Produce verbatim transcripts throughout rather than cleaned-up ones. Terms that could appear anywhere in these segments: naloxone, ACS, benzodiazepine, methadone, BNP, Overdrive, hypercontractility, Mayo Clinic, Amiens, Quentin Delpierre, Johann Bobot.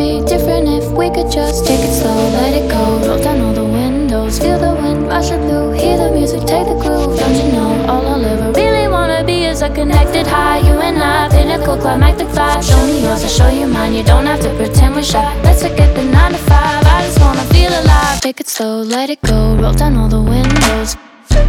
be different if we could just take it slow, let it go. Roll down all the windows, feel the wind rushing through, hear the music, take the groove. Don't you know, all I'll ever really wanna be is a connected high. You and I, pinnacle, climactic vibe. Show me yours, I'll show you mine, you don't have to pretend we're shy. Let's forget the nine to five, I just wanna feel alive. Take it slow, let it go, roll down all the windows. Take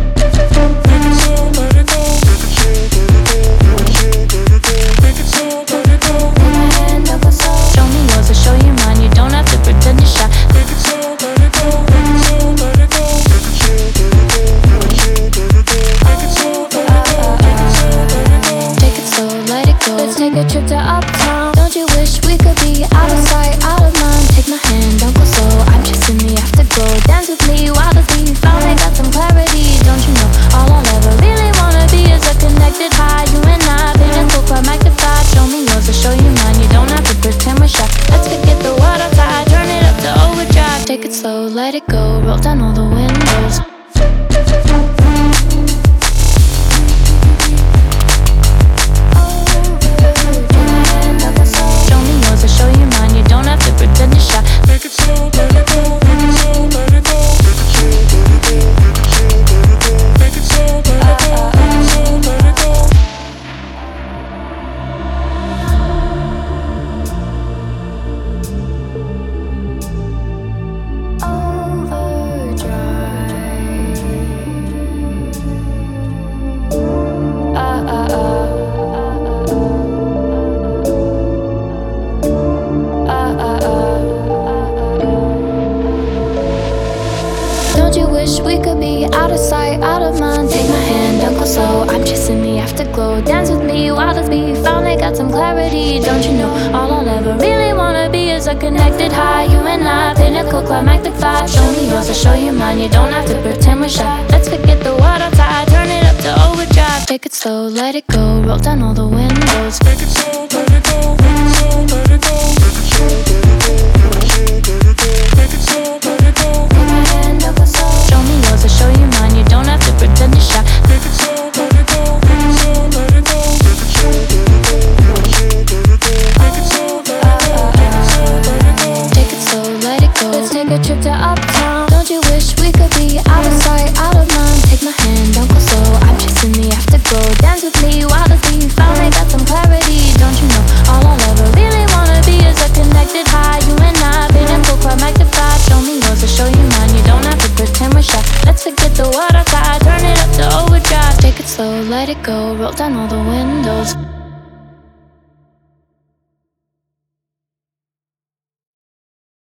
a trip to uptown. Don't you wish we could be out of sight, out of mind? Take my hand, don't go slow, I'm chasing the afterglow. Dance with me while the thief finally got some clarity. Don't you know, all I'll ever really wanna be is a connected high. You and I, pinnacle, climactified. Show me yours, I'll show you mine, you don't have to pretend we're shy. Let's forget the world outside, turn it up to overdrive. Take it slow, let it go, roll down all the windows. Don't you wish we could be out of sight, out of mind? Take my hand, don't go slow, I'm chasing the afterglow. Dance with me while the beat finally got some clarity. Don't you know, all I'll ever really wanna be is a connected high. You and I, pinnacle, climactic vibe. Show me yours, I'll show you mine, you don't have to pretend we're shy. Let's forget the world outside, turn it up to overdrive. Take it slow, let it go, roll down all the windows. Take it slow, let it go, let it slow, let it go. Take it slow, let it go. Show me yours, I'll show you mine, you don't have to pretend you're shy. Take it slow, let it go, let it slow, let it go. Take it slow, let it go. Let's take a trip to uptown. Don't you wish we could be out of sight, out of mind? Take my hand, don't go slow, I'm chasing the afterglow. Dance with me while the thief finally got some clarity. Don't you know, all I'll ever really wanna be is a connected high. You and I, pinnacle, climactified. Show me yours, I'll show you mine, you don't have to pretend we're shy. Let's forget the world outside, turn it up to overdrive. Take it slow, let it go, roll down all the windows.